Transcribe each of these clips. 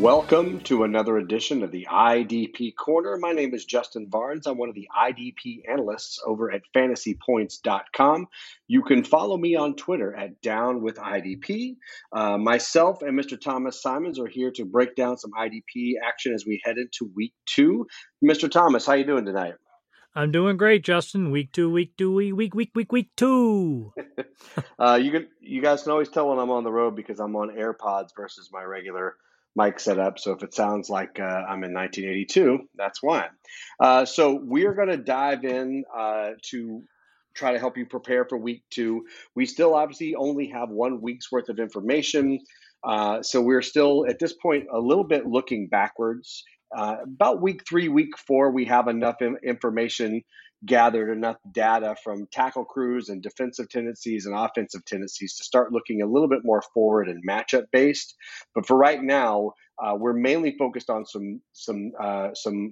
Welcome to another edition of the IDP Corner. My name is Justin Barnes. I'm one of the IDP analysts over at FantasyPoints.com. You can follow me on Twitter at DownWithIDP. Myself and Mr. Thomas Simons are here to break down some IDP action as we head into week two. Mr. Thomas, how are you doing tonight? I'm doing great, Justin. Week two. You guys can always tell when I'm on the road because I'm on AirPods versus my regular mic setup. So if it sounds like I'm in 1982, that's why. So we're going to dive in to try to help you prepare for week two. We still obviously only have 1 week's worth of information. So we're still at this point a little bit looking backwards. About week 3, week 4, we have enough information gathered, enough data from tackle crews and defensive tendencies and offensive tendencies to start looking a little bit more forward and matchup based. But for right now, we're mainly focused on some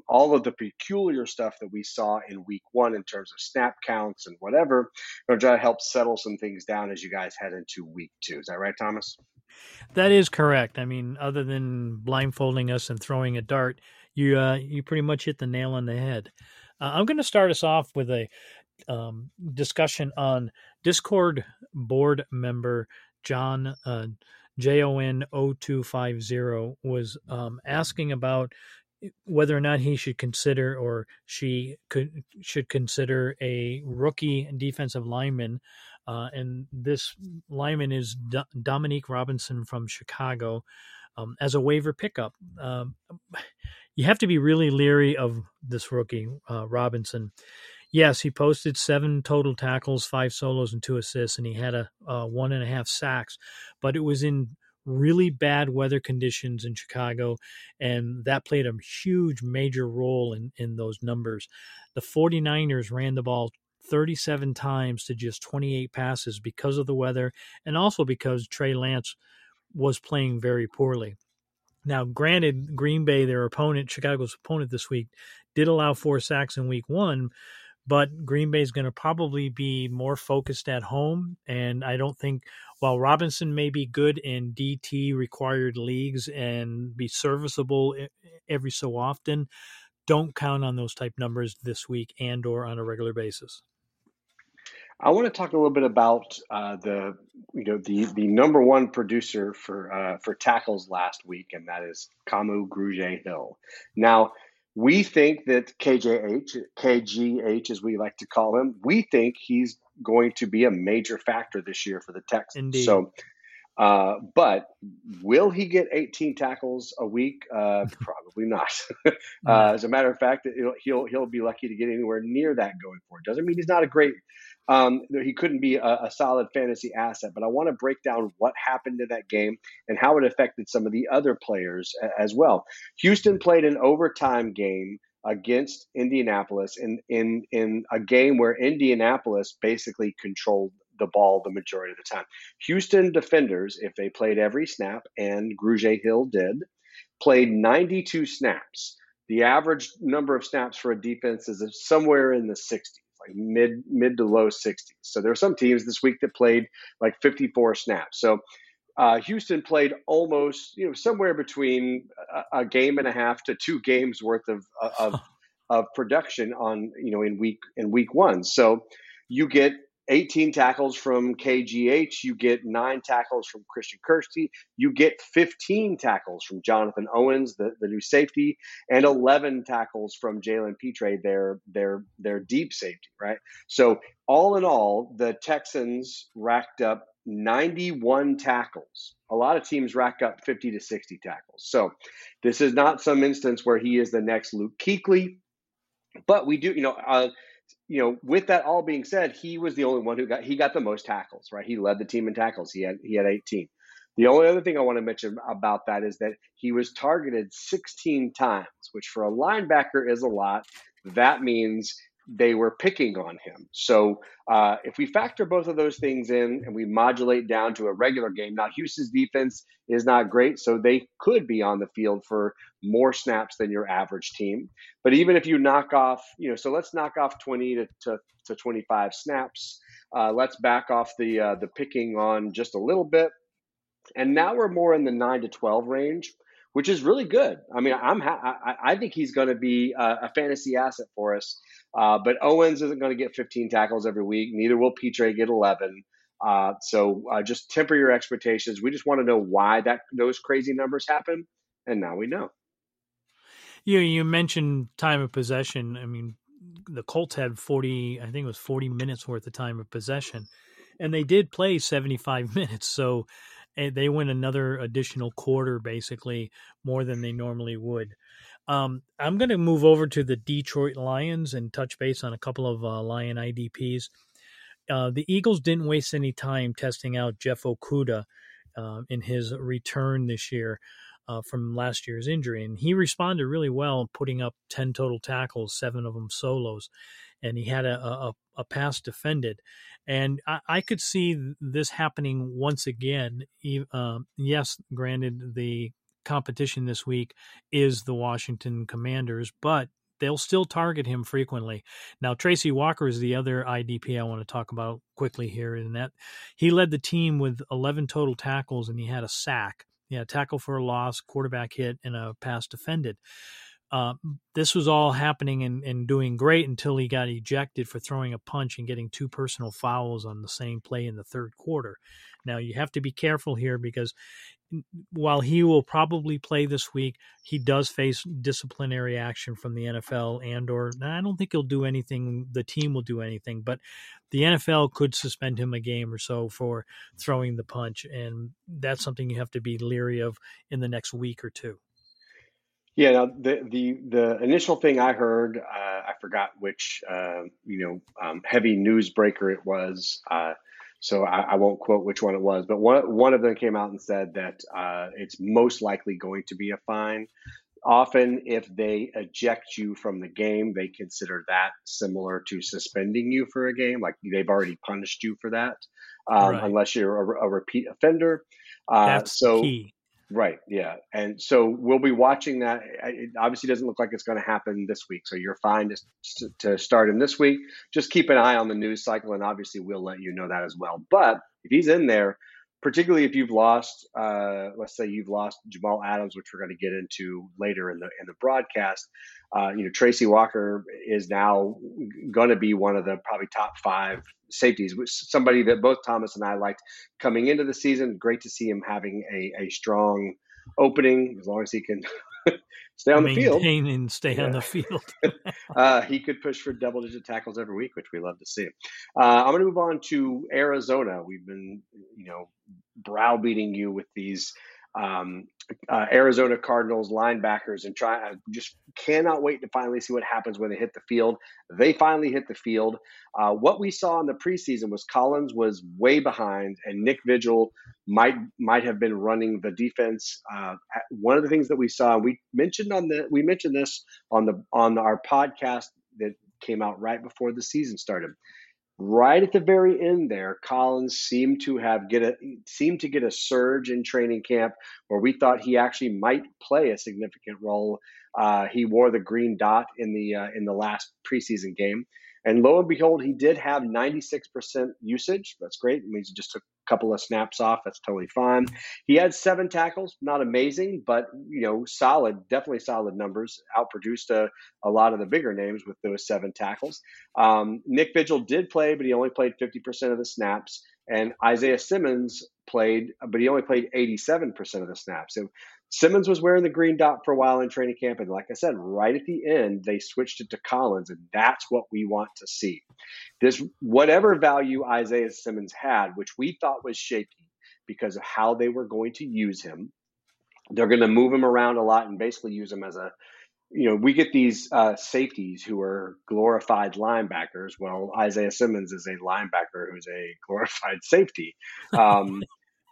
all of the peculiar stuff that we saw in week 1 in terms of snap counts and whatever. We're going to try to help settle some things down as you guys head into week 2. Is that right, Thomas? That is correct. I mean, other than blindfolding us and throwing a dart, you pretty much hit the nail on the head. I'm going to start us off with a discussion on Discord board member John JON0250 was asking about whether or not he should consider or should consider a rookie defensive lineman. And this lineman is Dominique Robinson from Chicago as a waiver pickup. You have to be really leery of this rookie, Robinson. Yes, he posted 7 total tackles, 5 solos, and 2 assists, and he had 1.5 sacks. But it was in really bad weather conditions in Chicago, and that played a huge, major role in those numbers. The 49ers ran the ball 37 times to just 28 passes because of the weather and also because Trey Lance was playing very poorly. Now, granted, Green Bay, their opponent, Chicago's opponent this week, did allow 4 sacks in week 1, but Green Bay is going to probably be more focused at home. And I don't think, while Robinson may be good in DT required leagues and be serviceable every so often, don't count on those type numbers this week and or on a regular basis. I want to talk a little bit about the number one producer for tackles last week, and that is Kamu Grugier-Hill. Now, we think that KGH, as we like to call him, we think he's going to be a major factor this year for the Texans. Indeed. So, but will he get 18 tackles a week? Probably not. As a matter of fact, he'll be lucky to get anywhere near that going forward. Doesn't mean he's not a great. He couldn't be a solid fantasy asset, but I want to break down what happened in that game and how it affected some of the other players as well. Houston played an overtime game against Indianapolis in a game where Indianapolis basically controlled the ball the majority of the time. Houston defenders, if they played every snap, and Grugier-Hill did, played 92 snaps. The average number of snaps for a defense is somewhere in the 60s, like mid to low 60s. So there are some teams this week that played like 54 snaps. So Houston played almost, somewhere between a game and a half to 2 games worth of production on, in week 1. So you get 18 tackles from KGH, you get 9 tackles from Christian Kirksey, you get 15 tackles from Jonathan Owens, the new safety, and 11 tackles from Jalen Petre, their deep safety, right? So all in all, the Texans racked up 91 tackles. A lot of teams rack up 50 to 60 tackles. So this is not some instance where he is the next Luke Kuechly, but we do, with that all being said, he was the only one who got the most tackles, right? He led the team in tackles. He had 18. The only other thing I want to mention about that is that he was targeted 16 times, which for a linebacker is a lot. That means they were picking on him. So if we factor both of those things in and we modulate down to a regular game, now Houston's defense is not great, so they could be on the field for more snaps than your average team. But even if you knock off, so let's knock off 20 to 25 snaps. Let's back off the picking on just a little bit. And now we're more in the 9 to 12 range, which is really good. I mean, I think he's going to be a fantasy asset for us. But Owens isn't going to get 15 tackles every week. Neither will Petre get 11. So just temper your expectations. We just want to know why those crazy numbers happen, and now we know. You mentioned time of possession. I mean, the Colts had 40 minutes worth of time of possession, and they did play 75 minutes. So they went another additional quarter, basically, more than they normally would. I'm going to move over to the Detroit Lions and touch base on a couple of Lion IDPs. The Eagles didn't waste any time testing out Jeff Okudah in his return this year from last year's injury. And he responded really well, putting up 10 total tackles, 7 of them solos. And he had a pass defended. And I could see this happening once again. Yes, granted, the competition this week is the Washington Commanders, but they'll still target him frequently. Now, Tracy Walker is the other IDP I want to talk about quickly here, in that he led the team with 11 total tackles, and he had a sack. He had a tackle for a loss, quarterback hit, and a pass defended. This was all happening and doing great until he got ejected for throwing a punch and getting 2 personal fouls on the same play in the third quarter. Now, you have to be careful here because while he will probably play this week, he does face disciplinary action from the NFL and/or I don't think he'll do anything. The team will do anything, but the NFL could suspend him a game or so for throwing the punch. And that's something you have to be leery of in the next week or two. Yeah, now the initial thing I heard, I forgot which heavy newsbreaker it was, so I won't quote which one it was. But one of them came out and said that it's most likely going to be a fine. Often, if they eject you from the game, they consider that similar to suspending you for a game, like they've already punished you for that, right. Unless you're a repeat offender. That's key. Right. Yeah. And so we'll be watching that. It obviously doesn't look like it's going to happen this week. So you're fine to start him this week. Just keep an eye on the news cycle. And obviously we'll let you know that as well. But if he's in there, particularly if you've lost, let's say you've lost Jamal Adams, which we're going to get into later in the broadcast, Tracy Walker is now going to be one of the probably top 5 safeties, which somebody that both Thomas and I liked coming into the season. Great to see him having a strong opening, as long as he can stay on the field. Maintain and stay on the field. He could push for double-digit tackles every week, which we love to see. I'm going to move on to Arizona. We've been, browbeating you with these Arizona Cardinals linebackers, and I just cannot wait to finally see what happens when they hit the field. They finally hit the field. What we saw in the preseason was Collins was way behind, and Nick Vigil might have been running the defense. One of the things that we saw, we mentioned this on our podcast that came out right before the season started. Right at the very end there, Collins seemed to get a surge in training camp where we thought he actually might play a significant role. He wore the green dot in the last preseason game, and lo and behold, he did have 96% usage. That's great. It means he just took a couple of snaps off. That's totally fine. He had 7 tackles, not amazing, but solid, definitely solid numbers. Outproduced a lot of the bigger names with those 7 tackles. Nick Vigil did play, but he only played 50% of the snaps, and Isaiah Simmons played, but he only played 87% of the snaps. So Simmons was wearing the green dot for a while in training camp, and like I said, right at the end, they switched it to Collins, and that's what we want to see. This, whatever value Isaiah Simmons had, which we thought was shaky because of how they were going to use him, they're going to move him around a lot and basically use him as a, we get these safeties who are glorified linebackers. Well, Isaiah Simmons is a linebacker who's a glorified safety.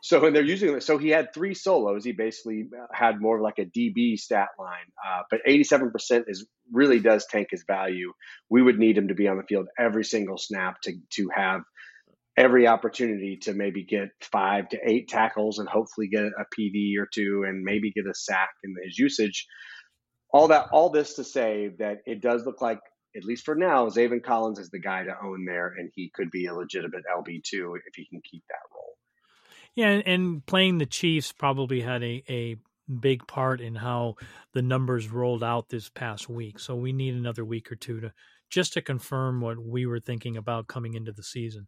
So and they're using it. So he had three solos. He basically had more of like a DB stat line, but 87% is really does tank his value. We would need him to be on the field every single snap to have every opportunity to maybe get 5 to 8 tackles and hopefully get a PD or two and maybe get a sack in his usage. All this to say that it does look like, at least for now, Zaven Collins is the guy to own there, and he could be a legitimate LB2 if he can keep that role. Yeah, and playing the Chiefs probably had a big part in how the numbers rolled out this past week. So we need another week or two to confirm what we were thinking about coming into the season.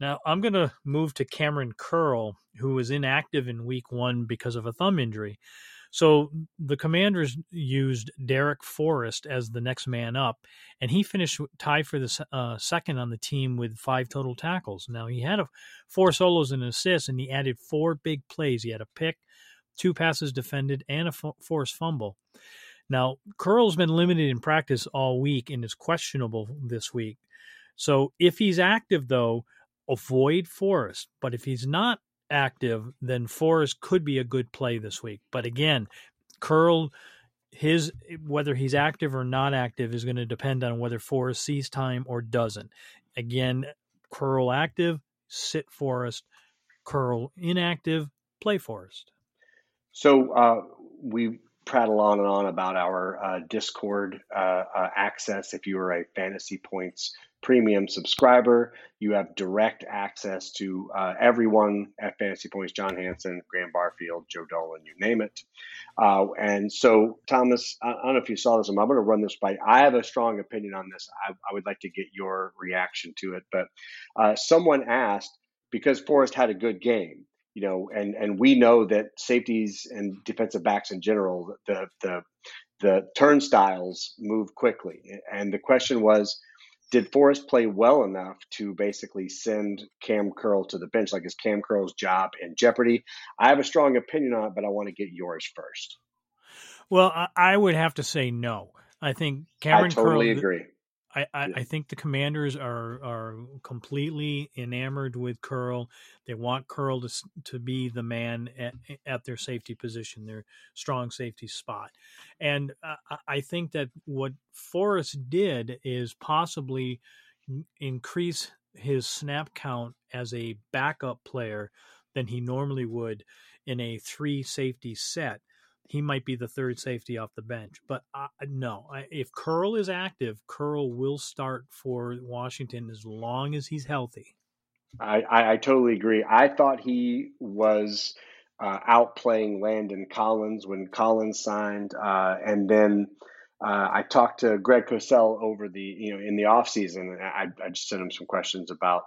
Now, I'm going to move to Cameron Curl, who was inactive in week one because of a thumb injury. So the Commanders used Darrick Forrest as the next man up, and he finished tied for the second on the team with 5 total tackles. Now, he had 4 solos and assists, and he added 4 big plays. He had a pick, 2 passes defended, and a forced fumble. Now, Curl's been limited in practice all week and is questionable this week. So if he's active, though, avoid Forrest. But if he's not active, then Forrest could be a good play this week. But again, Curl, whether he's active or not active is going to depend on whether Forrest sees time or doesn't. Again, Curl active, sit Forrest. Curl inactive, play Forrest. So we prattle on and on about our Discord access. If you are a Fantasy Points Premium subscriber, you have direct access to everyone at Fantasy Points, John Hansen, Graham Barfield, Joe Dolan, you name it. And so, Thomas, I don't know if you saw this, I'm going to run this by. I have a strong opinion on this. I would like to get your reaction to it. But someone asked, because Forrest had a good game, you know, and we know that safeties and defensive backs in general, the turnstiles move quickly. And the question was, did Forrest play well enough to basically send Cam Curl to the bench? Like, is Cam Curl's job in jeopardy? I have a strong opinion on it, but I want to get yours first. Well, I would have to say no. I think Cameron Curl. I totally agree. I think the Commanders are completely enamored with Curl. They want Curl to be the man at their safety position, their strong safety spot. And I think that what Forrest did is possibly increase his snap count as a backup player than he normally would in a 3 safety set. He might be the third safety off the bench. But if Curl is active, Curl will start for Washington as long as he's healthy. I totally agree. I thought he was outplaying Landon Collins when Collins signed. And then I talked to Greg Cosell in the offseason. And I just sent him some questions about,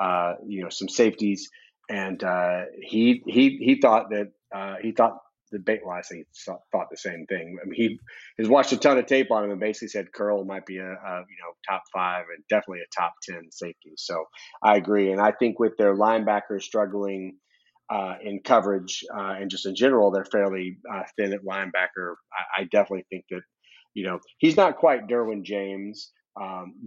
some safeties. And he thought the same thing. I mean, he has watched a ton of tape on him and basically said Curl might be a top 5 and definitely a top 10 safety. So I agree. And I think with their linebackers struggling in coverage and just in general, they're fairly thin at linebacker. I definitely think that, he's not quite Derwin James,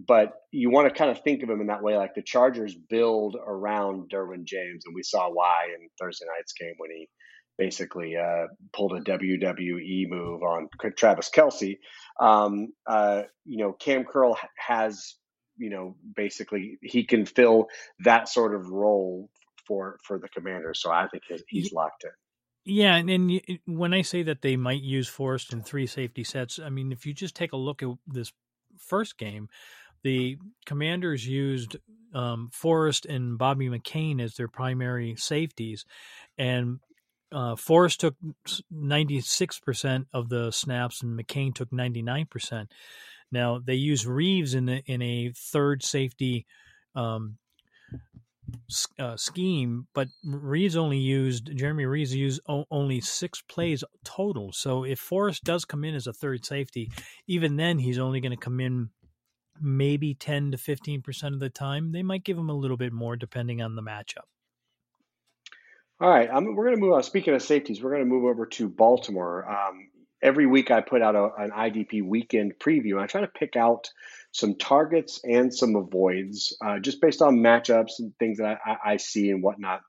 but you want to kind of think of him in that way. Like the Chargers build around Derwin James, and we saw why in Thursday night's game when he basically pulled a WWE move on Travis Kelce. Cam Curl has, basically he can fill that sort of role for the Commander. So I think he's locked in. Yeah, and when I say that they might use Forrest in 3 safety sets, I mean, if you just take a look at this first game, the Commanders used Forrest and Bobby McCain as their primary safeties, and Forrest took 96% of the snaps and McCain took 99%. Now they use Reeves in a third safety scheme, but Jeremy Reeves used only 6 plays total. So if Forrest does come in as a third safety, even then he's only going to come in maybe 10 to 15% of the time. They might give him a little bit more depending on the matchup. All right, we're going to move on. Speaking of safeties, we're going to move over to Baltimore. Every week I put out an IDP weekend preview. And I try to pick out some targets and some avoids just based on matchups and things that I see and whatnot.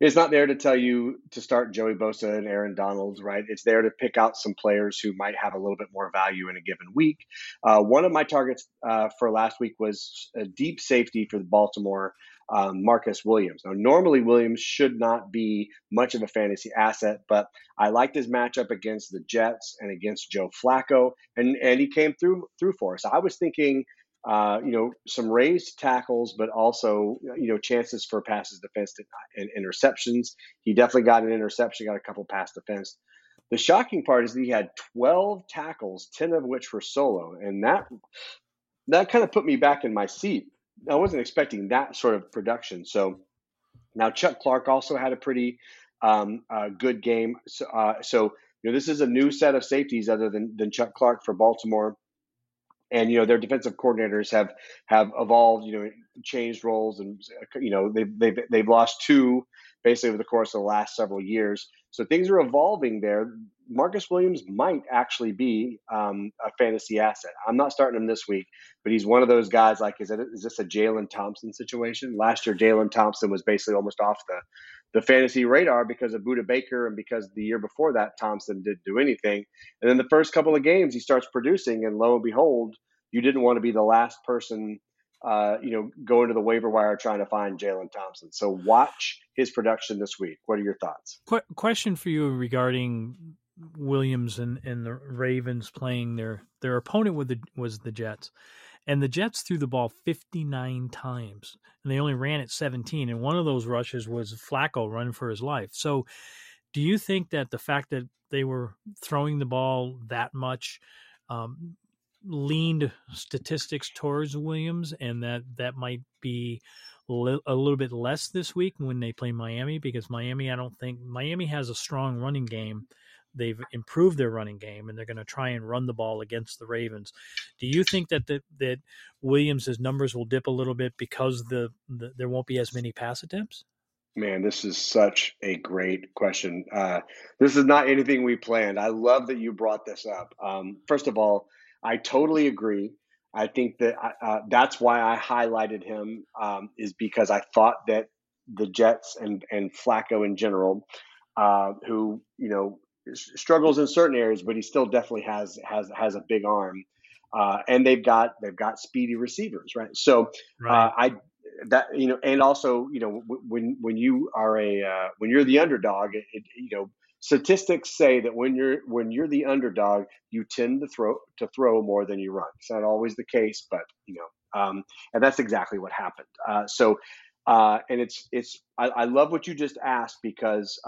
It's not there to tell you to start Joey Bosa and Aaron Donald, right? It's there to pick out some players who might have a little bit more value in a given week. One of my targets for last week was a deep safety for the Baltimore, Marcus Williams. Now, normally Williams should not be much of a fantasy asset, but I liked his matchup against the Jets and against Joe Flacco, and he came through for us. I was thinking, some raised tackles, but also, chances for passes defense and interceptions. He definitely got an interception, got a couple pass defense. The shocking part is that he had 12 tackles, 10 of which were solo. And that kind of put me back in my seat. I wasn't expecting that sort of production. So now Chuck Clark also had a pretty good game. So this is a new set of safeties other than Chuck Clark for Baltimore. And, their defensive coordinators have evolved, changed roles, and, they've lost two basically over the course of the last several years. So things are evolving there. Marcus Williams might actually be a fantasy asset. I'm not starting him this week, but he's one of those guys like, is this a Jalen Thompson situation? Last year, Jalen Thompson was basically almost off the fantasy radar because of Budda Baker and because the year before that, Thompson didn't do anything. And then the first couple of games, he starts producing, and lo and behold, you didn't want to be the last person going to the waiver wire trying to find Jalen Thompson. So watch his production this week. What are your thoughts? Question for you regarding Williams and the Ravens playing their opponent was the Jets, and the Jets threw the ball 59 times and they only ran it 17. And one of those rushes was Flacco running for his life. So do you think that the fact that they were throwing the ball that much, leaned statistics towards Williams, and that might be a little bit less this week when they play Miami, because Miami has a strong running game. They've improved their running game, and they're going to try and run the ball against the Ravens. Do you think that Williams' numbers will dip a little bit because the there won't be as many pass attempts? Man, this is such a great question. This is not anything we planned. I love that you brought this up. First of all, I totally agree. I think that that's why I highlighted him, is because I thought that the Jets and Flacco in general, who, struggles in certain areas, but he still definitely has a big arm, and they've got speedy receivers. Right. So when you are when you're the underdog, statistics say that when you're the underdog, you tend to throw more than you run. It's not always the case, but and that's exactly what happened. And it's I love what you just asked, because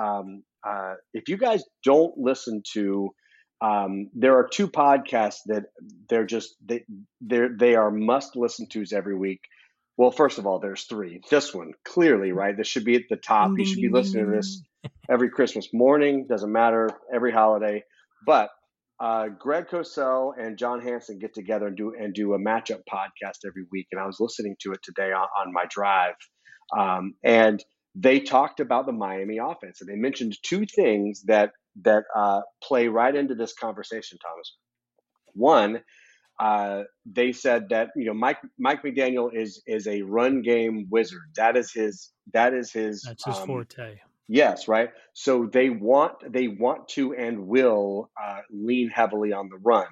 if you guys don't listen to, there are two podcasts that they are must listen tos every week. Well, first of all, there's three. This one clearly, right? This should be at the top. You should be listening to this every Christmas morning, doesn't matter, every holiday. But Greg Cosell and John Hansen get together and do a matchup podcast every week. And I was listening to it today on my drive, and they talked about the Miami offense, and they mentioned two things that play right into this conversation, Thomas. One, they said that Mike McDaniel is a run game wizard. That's his forte. Yes, right. So they want to and will lean heavily on the run.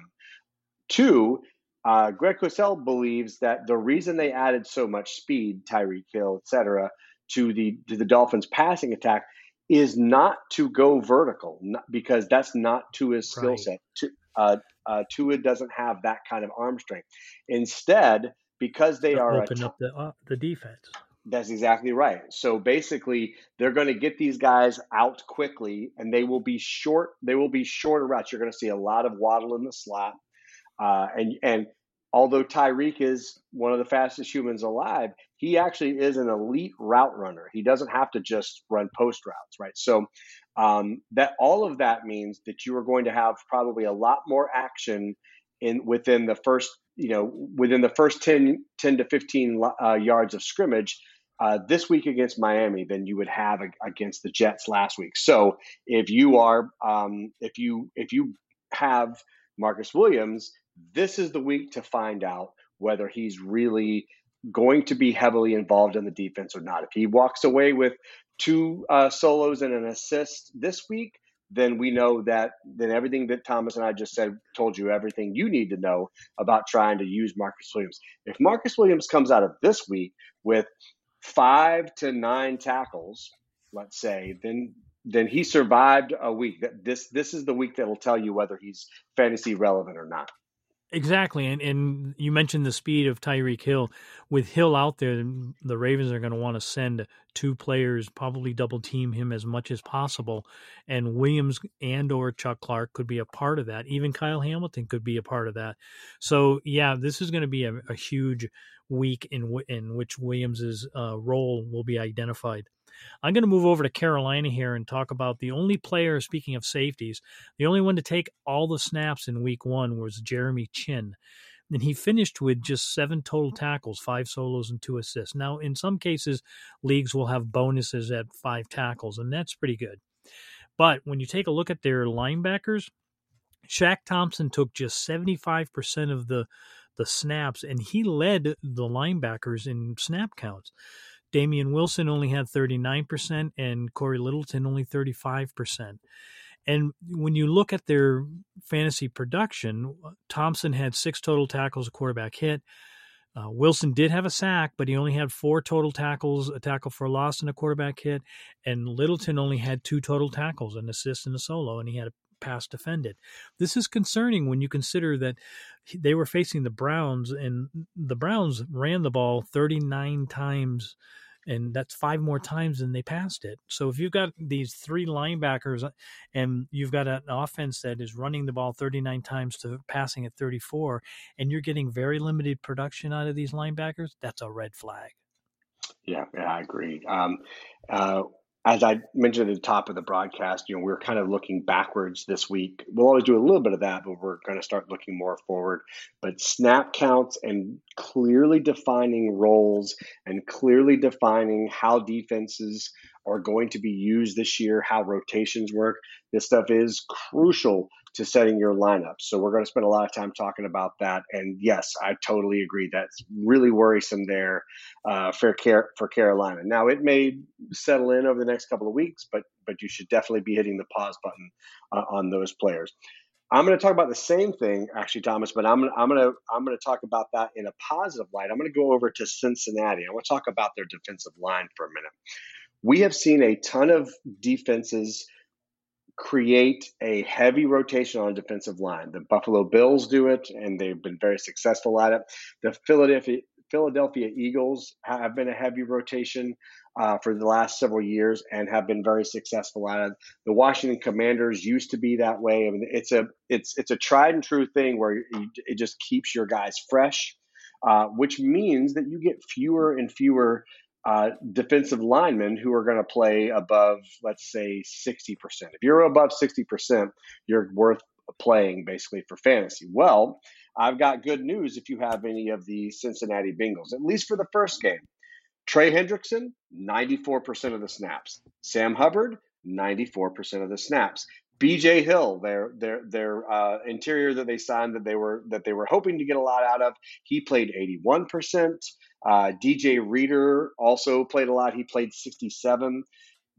Two, Greg Cosell believes that the reason they added so much speed, Tyreek Hill, etc., to the Dolphins' passing attack is not to go vertical, because that's not to his skill set. Tua doesn't have that kind of arm strength. Instead, because they are open up the defense. That's exactly right. So basically, they're going to get these guys out quickly, and they will be short. They will be shorter routes. You're going to see a lot of waddle in the slot. And although Tyreek is one of the fastest humans alive, he actually is an elite route runner. He doesn't have to just run post routes, right? So that all of that means that you are going to have probably a lot more action within the first 10 to 15 yards of scrimmage this week against Miami than you would have against the Jets last week. So if you are if you have Marcus Williams, this is the week to find out whether he's really going to be heavily involved in the defense or not. If he walks away with 2 solos and an assist this week, then we know that then everything that Thomas and I just said told you everything you need to know about trying to use Marcus Williams. If Marcus Williams comes out of this week with 5 to 9 tackles, let's say, then he survived a week. This is the week that will tell you whether he's fantasy relevant or not. Exactly. And you mentioned the speed of Tyreek Hill. With Hill out there, the Ravens are going to want to send 2 players, probably double team him as much as possible. And Williams and or Chuck Clark could be a part of that. Even Kyle Hamilton could be a part of that. So, yeah, this is going to be a huge week in which Williams' role will be identified. I'm going to move over to Carolina here and talk about the only player, speaking of safeties, the only one to take all the snaps in week one was Jeremy Chin. And he finished with just 7 total tackles, 5 solos and 2 assists. Now, in some cases, leagues will have bonuses at 5 tackles, and that's pretty good. But when you take a look at their linebackers, Shaq Thompson took just 75% of the snaps, and he led the linebackers in snap counts. Damian Wilson only had 39% and Corey Littleton only 35%. And when you look at their fantasy production, Thompson had 6 total tackles, a quarterback hit. Wilson did have a sack, but he only had 4 total tackles, a tackle for a loss and a quarterback hit. And Littleton only had 2 total tackles, an assist and a solo, and he had a pass defended. This is concerning when you consider that they were facing the Browns, and the Browns ran the ball 39 times, and that's 5 more times than they passed it. So if you've got these 3 linebackers and you've got an offense that is running the ball 39 times to passing at 34, and you're getting very limited production out of these linebackers, that's a red flag. Yeah, I agree. As I mentioned at the top of the broadcast, we're kind of looking backwards this week. We'll always do a little bit of that, but we're going to start looking more forward. But snap counts and clearly defining roles and clearly defining how defenses are going to be used this year, how rotations work. This stuff is crucial to setting your lineup. So we're going to spend a lot of time talking about that. And yes, I totally agree. That's really worrisome there for Carolina. Now, it may settle in over the next couple of weeks, but you should definitely be hitting the pause button on those players. I'm going to talk about the same thing, actually, Thomas, but I'm going to talk about that in a positive light. I'm going to go over to Cincinnati. I want to talk about their defensive line for a minute. We have seen a ton of defenses create a heavy rotation on a defensive line. The Buffalo Bills do it, and they've been very successful at it. The Philadelphia Eagles have been a heavy rotation for the last several years and have been very successful at it. The Washington Commanders used to be that way. I mean, it's a tried and true thing where it just keeps your guys fresh, which means that you get fewer and fewer defensive linemen who are going to play above, let's say, 60%. If you're above 60%, you're worth playing basically for fantasy. Well, I've got good news if you have any of the Cincinnati Bengals, at least for the first game. Trey Hendrickson, 94% of the snaps. Sam Hubbard, 94% of the snaps. BJ Hill, their interior that they signed that they were hoping to get a lot out of, he played 81%. DJ Reader also played a lot. He played 67%.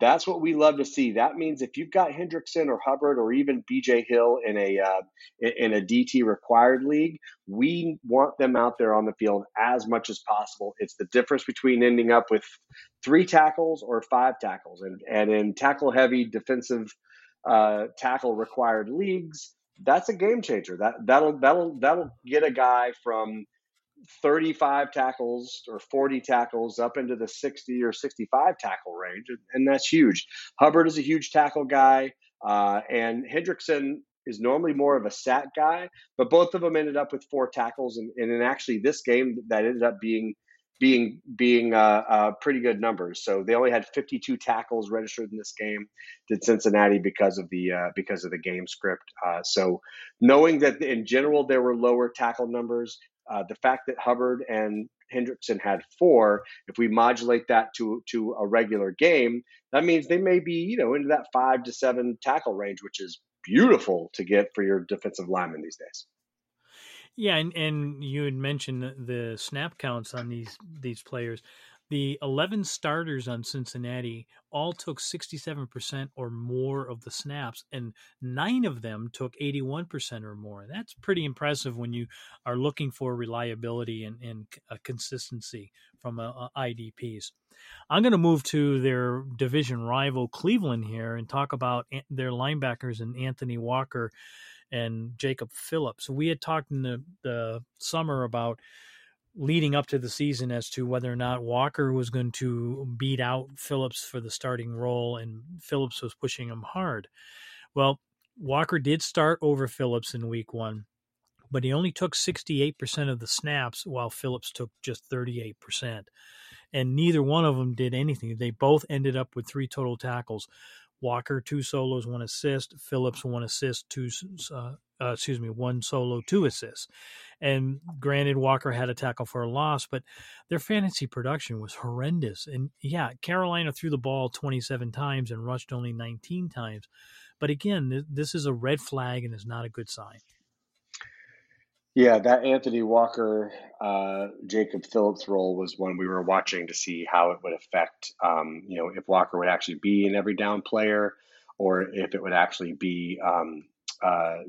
That's what we love to see. That means if you've got Hendrickson or Hubbard or even BJ Hill in a DT required league, we want them out there on the field as much as possible. It's the difference between ending up with 3 tackles or 5 tackles, and in tackle heavy defensive tackle required leagues, that's a game changer. That'll get a guy from 35 tackles or 40 tackles up into the 60 or 65 tackle range, and that's huge. Hubbard is a huge tackle guy, and Hendrickson is normally more of a sack guy, but both of them ended up with 4 tackles, and in actually this game that ended up being pretty good numbers. So they only had 52 tackles registered in this game, did Cincinnati, because of the game script. So knowing that in general there were lower tackle numbers, the fact that Hubbard and Hendrickson had 4, if we modulate that to a regular game, that means they may be into that 5 to 7 tackle range, which is beautiful to get for your defensive linemen these days. Yeah, and you had mentioned the snap counts on these players. The 11 starters on Cincinnati all took 67% or more of the snaps, and 9 of them took 81% or more. That's pretty impressive when you are looking for reliability and consistency from IDPs. I'm going to move to their division rival, Cleveland, here and talk about their linebackers and Anthony Walker and Jacob Phillips. We had talked in the summer about leading up to the season as to whether or not Walker was going to beat out Phillips for the starting role, and Phillips was pushing him hard. Well, Walker did start over Phillips in week one, but he only took 68% of the snaps while Phillips took just 38%. And neither one of them did anything. They both ended up with 3 total tackles. Walker, 2 solos, 1 assist. Phillips, 1 assist, 1 solo, 2 assists. And granted, Walker had a tackle for a loss, but their fantasy production was horrendous. And yeah, Carolina threw the ball 27 times and rushed only 19 times. But again, this is a red flag and is not a good sign. Yeah, that Anthony Walker, Jacob Phillips role was one we were watching to see how it would affect, if Walker would actually be an every down player, or if it would actually be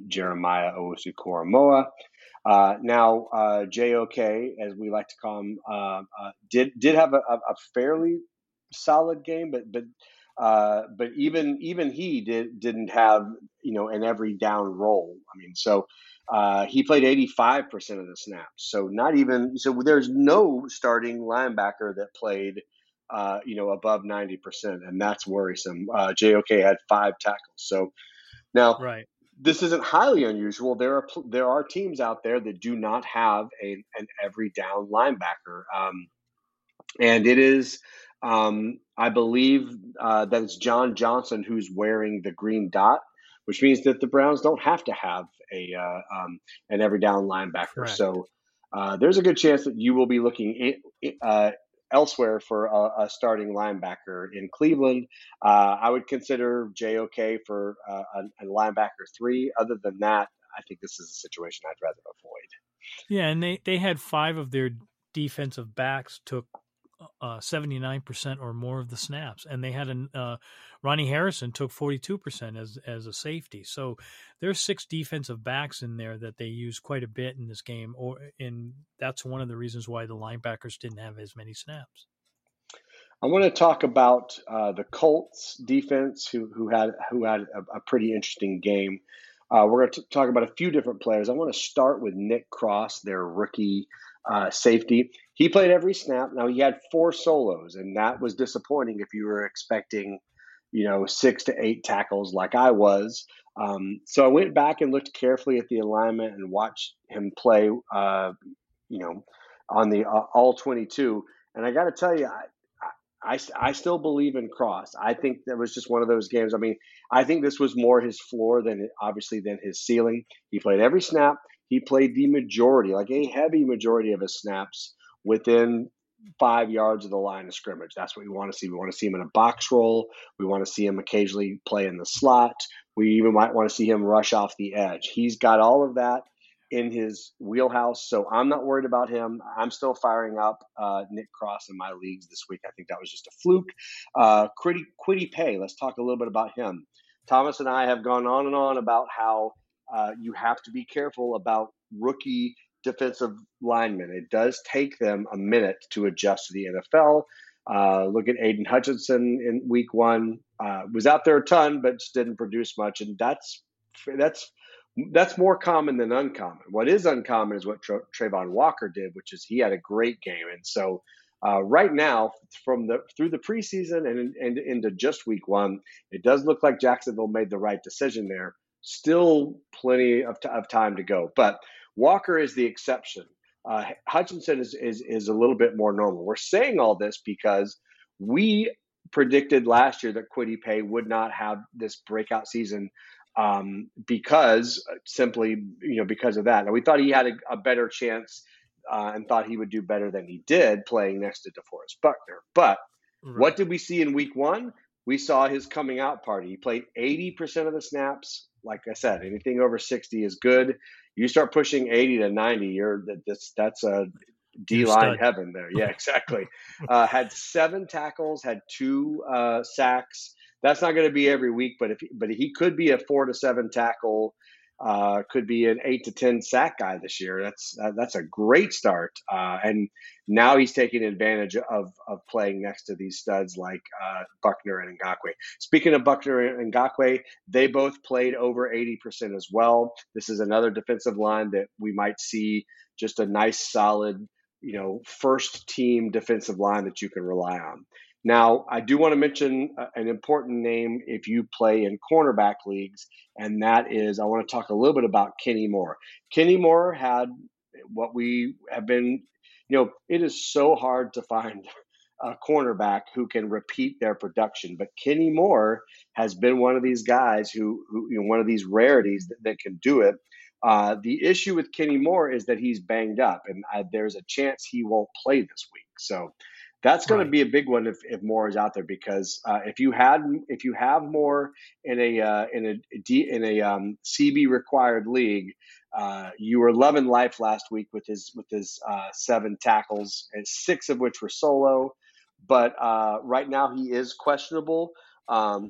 Jeremiah Owusu-Koramoah. Now, JOK, as we like to call him, did have a fairly solid game, but even he didn't have, an every down role. I mean, so he played 85% of the snaps. So there's no starting linebacker that played, above 90%, and that's worrisome. JOK had 5 tackles. So now, right. This isn't highly unusual. There are teams out there that do not have an every down linebacker, and it is, I believe, that it's John Johnson who's wearing the green dot, which means that the Browns don't have to have an every down linebacker. Correct. So there's a good chance that you will be looking elsewhere for a starting linebacker in Cleveland. I would consider JOK for a linebacker 3. Other than that, I think this is a situation I'd rather avoid. Yeah, and they had 5 of their defensive backs took 79% or more of the snaps, and they had Ronnie Harrison took 42% as a safety. So there's 6 defensive backs in there that they use quite a bit in this game, and that's one of the reasons why the linebackers didn't have as many snaps. I want to talk about the Colts defense, who had a pretty interesting game. We're going to talk about a few different players. I want to start with Nick Cross, their rookie safety. He played every snap. Now, he had 4 solos, and that was disappointing if you were expecting, 6 to 8 tackles like I was. So I went back and looked carefully at the alignment and watched him play, on the all 22. And I got to tell you, I still believe in Cross. I think that was just one of those games. I mean, I think this was more his floor than his ceiling. He played every snap. He played the majority, like a heavy majority of his snaps, within 5 yards of the line of scrimmage. That's what we want to see. We want to see him in a box roll. We want to see him occasionally play in the slot. We even might want to see him rush off the edge. He's got all of that in his wheelhouse, so I'm not worried about him. I'm still firing up Nick Cross in my leagues this week. I think that was just a fluke. Kwity Paye, let's talk a little bit about him. Thomas and I have gone on and on about how you have to be careful about rookie defensive linemen. It does take them a minute to adjust to the NFL. Look at Aiden Hutchinson in week one, was out there a ton, but just didn't produce much. And that's more common than uncommon. What is uncommon is what Trayvon Walker did, which is he had a great game. And so right now, through the preseason and into just week one, it does look like Jacksonville made the right decision there. Still plenty of time to go, but Walker is the exception. Hutchinson is a little bit more normal. We're saying all this because we predicted last year that Kwity Paye would not have this breakout season because of that. Now, we thought he had a better chance and thought he would do better than he did playing next to DeForest Buckner. But What did we see in week one? We saw his coming out party. He played 80% of the snaps. Like I said, anything over 60 is good. You start pushing 80 to 90, that's D-line heaven there. Yeah, exactly. Had 7 tackles, had 2 sacks. That's not going to be every week, but he could be a 4 to 7 tackle, could be an 8 to 10 sack guy this year. That's a great start. And now he's taking advantage of playing next to these studs like Buckner and Ngakoue. Speaking of Buckner and Ngakoue, they both played over 80% as well. This is another defensive line that we might see just a nice, solid, first team defensive line that you can rely on. Now, I do want to mention an important name if you play in cornerback leagues, and that is, I want to talk a little bit about Kenny Moore. Kenny Moore had what we have been, it is so hard to find a cornerback who can repeat their production, but Kenny Moore has been one of these guys who one of these rarities that can do it. The issue with Kenny Moore is that he's banged up, and there's a chance he won't play this week. So that's going to be a big one if Moore is out there, because if you have Moore in a CB required league, you were loving life last week with his 7 tackles, and 6 of which were solo, but right now he is questionable.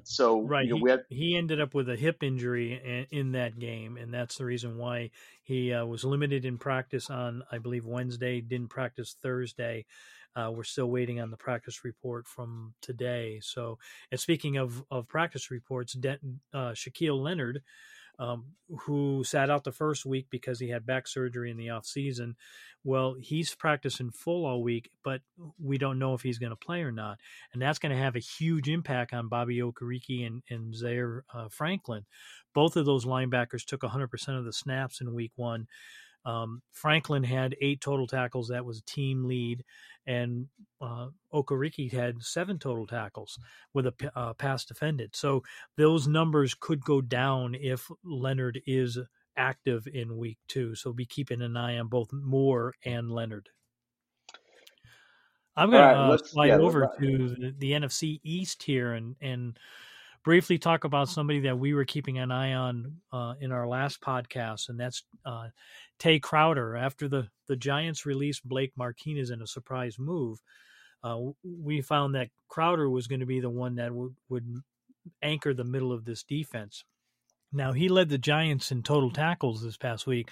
He ended up with a hip injury in that game, and that's the reason why he was limited in practice on, I believe, Wednesday. Didn't practice Thursday. We're still waiting on the practice report from today. So, and speaking of practice reports, Shaquille Leonard, who sat out the first week because he had back surgery in the offseason, well, he's practicing full all week, but we don't know if he's going to play or not. And that's going to have a huge impact on Bobby Okereke and Zaire Franklin. Both of those linebackers took 100% of the snaps in week one. Franklin had 8 total tackles. That was a team lead. And Okereke had 7 total tackles with a pass defended. So those numbers could go down if Leonard is active in week 2. So be keeping an eye on both Moore and Leonard. I'm going to slide over to the NFC East here and briefly talk about somebody that we were keeping an eye on in our last podcast, and that's Tae Crowder. After the Giants released Blake Martinez in a surprise move, we found that Crowder was going to be the one that would anchor the middle of this defense. Now, he led the Giants in total tackles this past week,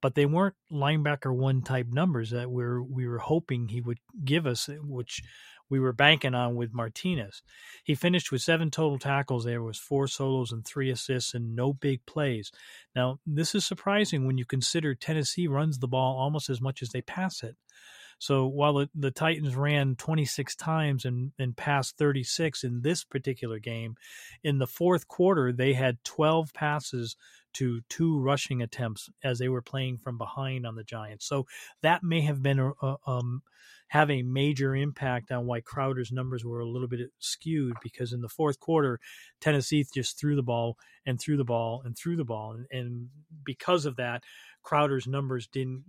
but they weren't linebacker one type numbers that we were hoping he would give us, which we were banking on with Martinez. He finished with 7 total tackles. There was 4 solos and 3 assists and no big plays. Now, this is surprising when you consider Tennessee runs the ball almost as much as they pass it. So while the Titans ran 26 times and passed 36 in this particular game, in the fourth quarter, they had 12 passes to 2 rushing attempts as they were playing from behind on the Giants. So that may have been have a major impact on why Crowder's numbers were a little bit skewed, because in the fourth quarter, Tennessee just threw the ball. And because of that, Crowder's numbers didn't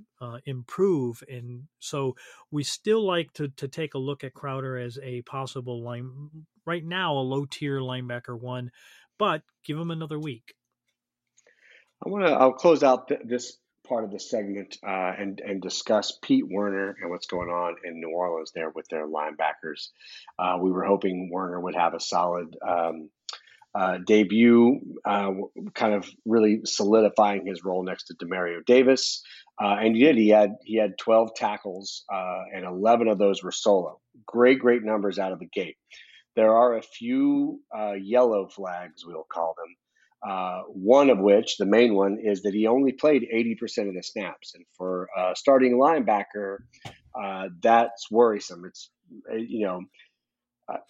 improve. And so we still like to take a look at Crowder as a possible right now, a low tier linebacker one, but give him another week. I'll close out this part of the segment and discuss Pete Werner and what's going on in New Orleans there with their linebackers. We were hoping Werner would have a solid debut, kind of really solidifying his role next to Demario Davis. And he did. He had 12 tackles, and 11 of those were solo. Great numbers out of the gate. There are a few yellow flags, we'll call them. One of which, the main one, is that he only played 80% of the snaps. And for a starting linebacker, that's worrisome. It's,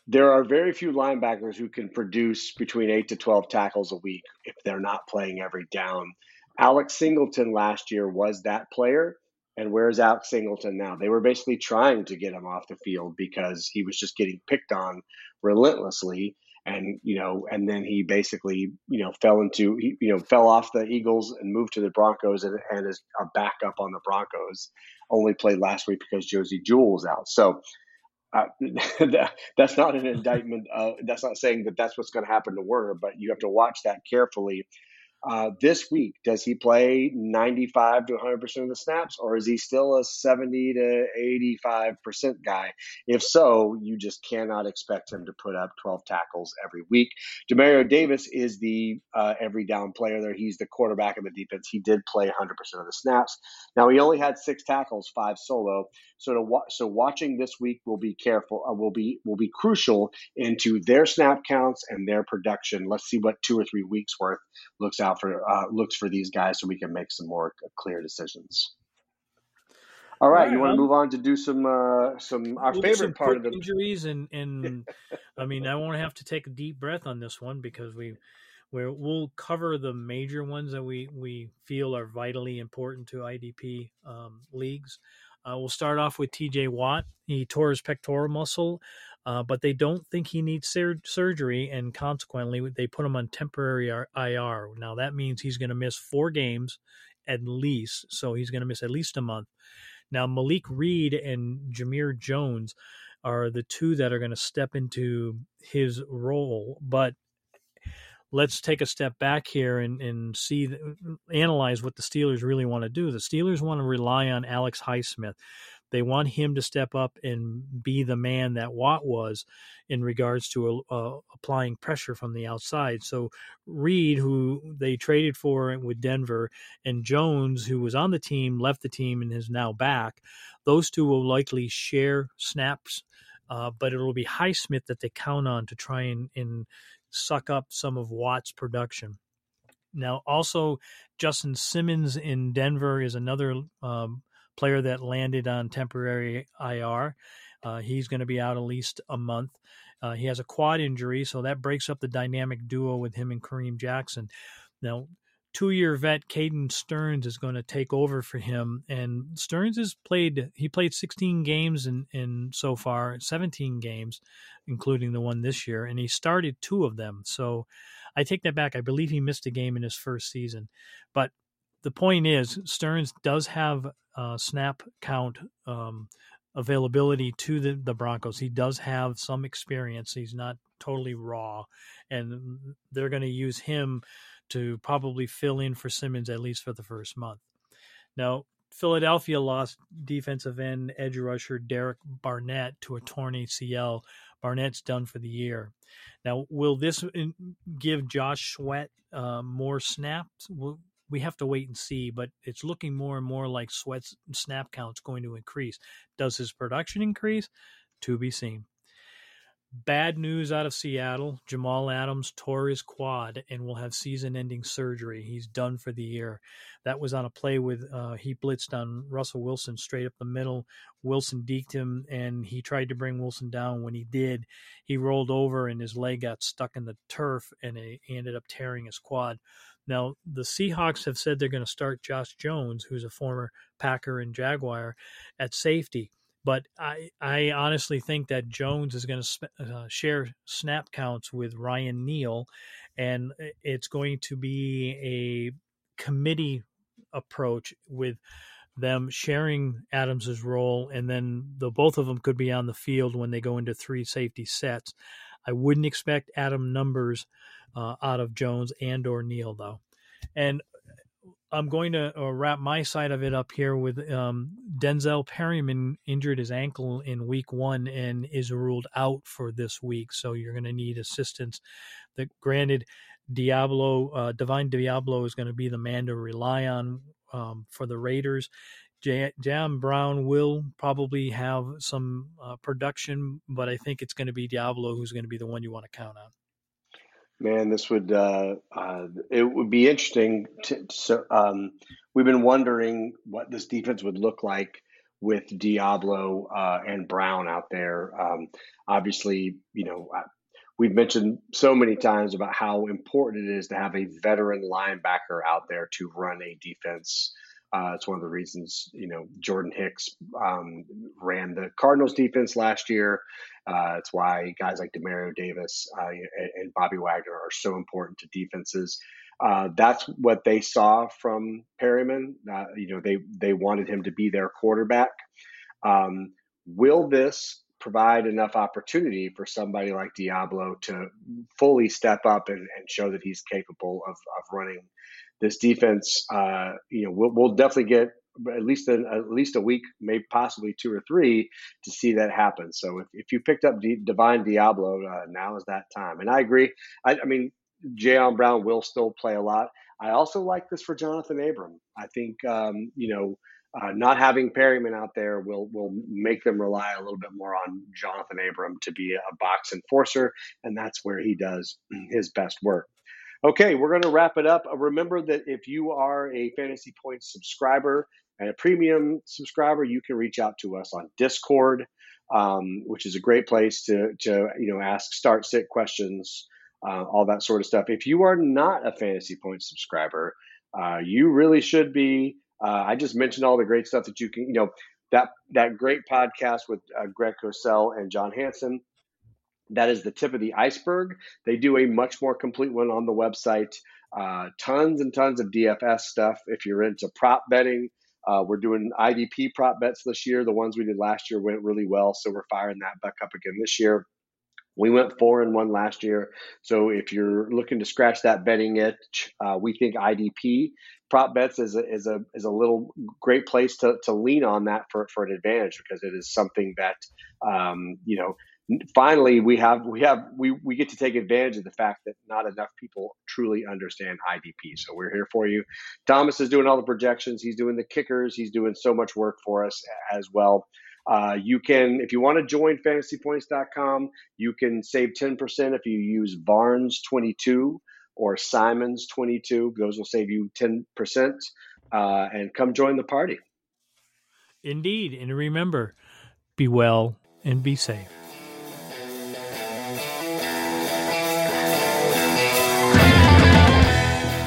there are very few linebackers who can produce between 8 to 12 tackles a week if they're not playing every down. Alex Singleton last year was that player. And where's Alex Singleton now? They were basically trying to get him off the field because he was just getting picked on relentlessly. And, and then he basically, fell off the Eagles and moved to the Broncos and is a backup on the Broncos. Only played last week because Josie Jewell was out. So that's not an indictment. That's not saying that's what's going to happen to Werner, but you have to watch that carefully. This week, does he play 95 to 100% of the snaps, or is he still a 70 to 85% guy? If so, you just cannot expect him to put up 12 tackles every week. Demario Davis is the every down player there. He's the quarterback of the defense. He did play 100% of the snaps. Now, he only had 6 tackles, 5 solo. So watching this week will be careful. Will be crucial into their snap counts and their production. Let's see what 2 or 3 weeks worth looks out for looks for these guys, so we can make some more clear decisions. All right, you want to move on to do some our favorite part of the injuries and I mean, I won't have to take a deep breath on this one because we'll cover the major ones that we feel are vitally important to IDP leagues. We'll start off with TJ Watt. He tore his pectoral muscle, but they don't think he needs surgery, and consequently, they put him on temporary IR. Now, that means he's going to miss 4 games at least, so he's going to miss at least a month. Now, Malik Reed and Jameer Jones are the 2 that are going to step into his role, but let's take a step back here and analyze what the Steelers really want to do. The Steelers want to rely on Alex Highsmith. They want him to step up and be the man that Watt was in regards to applying pressure from the outside. So Reed, who they traded for with Denver, and Jones, who was on the team, left the team and is now back, those 2 will likely share snaps, but it will be Highsmith that they count on to try and suck up some of Watt's production. Now, also, Justin Simmons in Denver is another player that landed on temporary IR. He's going to be out at least a month. He has a quad injury, so that breaks up the dynamic duo with him and Kareem Jackson. Now, 2-year vet Caden Stearns is going to take over for him, and Stearns played 16 games in so far, 17 games, including the one this year, and he started 2 of them. So I take that back. I believe he missed a game in his first season. But the point is, Stearns does have snap count availability to the Broncos. He does have some experience. He's not totally raw, and they're going to use him to probably fill in for Simmons, at least for the first month. Now, Philadelphia lost defensive end edge rusher Derek Barnett to a torn ACL. Barnett's done for the year. Now, will this give Josh Sweat more snaps? We have to wait and see, but it's looking more and more like Sweat's snap count's going to increase. Does his production increase? To be seen. Bad news out of Seattle. Jamal Adams tore his quad and will have season-ending surgery. He's done for the year. That was on a play with he blitzed on Russell Wilson straight up the middle. Wilson deked him, and he tried to bring Wilson down. When he did, he rolled over, and his leg got stuck in the turf, and he ended up tearing his quad. Now, the Seahawks have said they're going to start Josh Jones, who's a former Packer and Jaguar, at safety. But I honestly think that Jones is going to share snap counts with Ryan Neal, and it's going to be a committee approach with them sharing Adams' role, and then the both of them could be on the field when they go into 3 safety sets. I wouldn't expect Adam numbers out of Jones and or Neal, though. And I'm going to wrap my side of it up here with Denzel Perryman injured his ankle in week 1 and is ruled out for this week. So you're going to need assistance. Granted, Divine Deablo is going to be the man to rely on for the Raiders. Jam Brown will probably have some production, but I think it's going to be Deablo who's going to be the one you want to count on. Man, this would it would be interesting. We've been wondering what this defense would look like with Deablo and Brown out there. Obviously, you know, we've mentioned so many times about how important it is to have a veteran linebacker out there to run a defense. It's one of the reasons, you know, Jordan Hicks ran the Cardinals defense last year. It's why guys like Demario Davis and Bobby Wagner are so important to defenses. That's what they saw from Perryman. You know, they wanted him to be their quarterback. Will this provide enough opportunity for somebody like Deablo to fully step up and show that he's capable of running this defense. We'll definitely get at least a week, maybe possibly two or three, to see that happen. So if you picked up Divine Deablo, now is that time. And I agree. I mean, Jayon Brown will still play a lot. I also like this for Jonathan Abram. I think, not having Perryman out there will make them rely a little bit more on Jonathan Abram to be a box enforcer, and that's where he does his best work. Okay, we're going to wrap it up. Remember that if you are a Fantasy Points subscriber and a premium subscriber, you can reach out to us on Discord, which is a great place to ask start sit questions, all that sort of stuff. If you are not a Fantasy Points subscriber, you really should be. I just mentioned all the great stuff that you can, that great podcast with Greg Cosell and John Hansen. That is the tip of the iceberg. They do a much more complete one on the website. Tons and tons of DFS stuff. If you're into prop betting, we're doing IDP prop bets this year. The ones we did last year went really well, so we're firing that back up again this year. We went 4-1 last year. So if you're looking to scratch that betting itch, we think IDP prop bets is a little great place to lean on that for an advantage, because it is something that, finally we get to take advantage of the fact that not enough people truly understand IDP. So we're here for you. Thomas is doing all the projections. He's doing the kickers. He's doing so much work for us as well. You can, if you want to join FantasyPoints.com, you can save 10% if you use Barnes 22 or Simons 22. Those will save you 10%, and come join the party. Indeed. And remember, be well and be safe.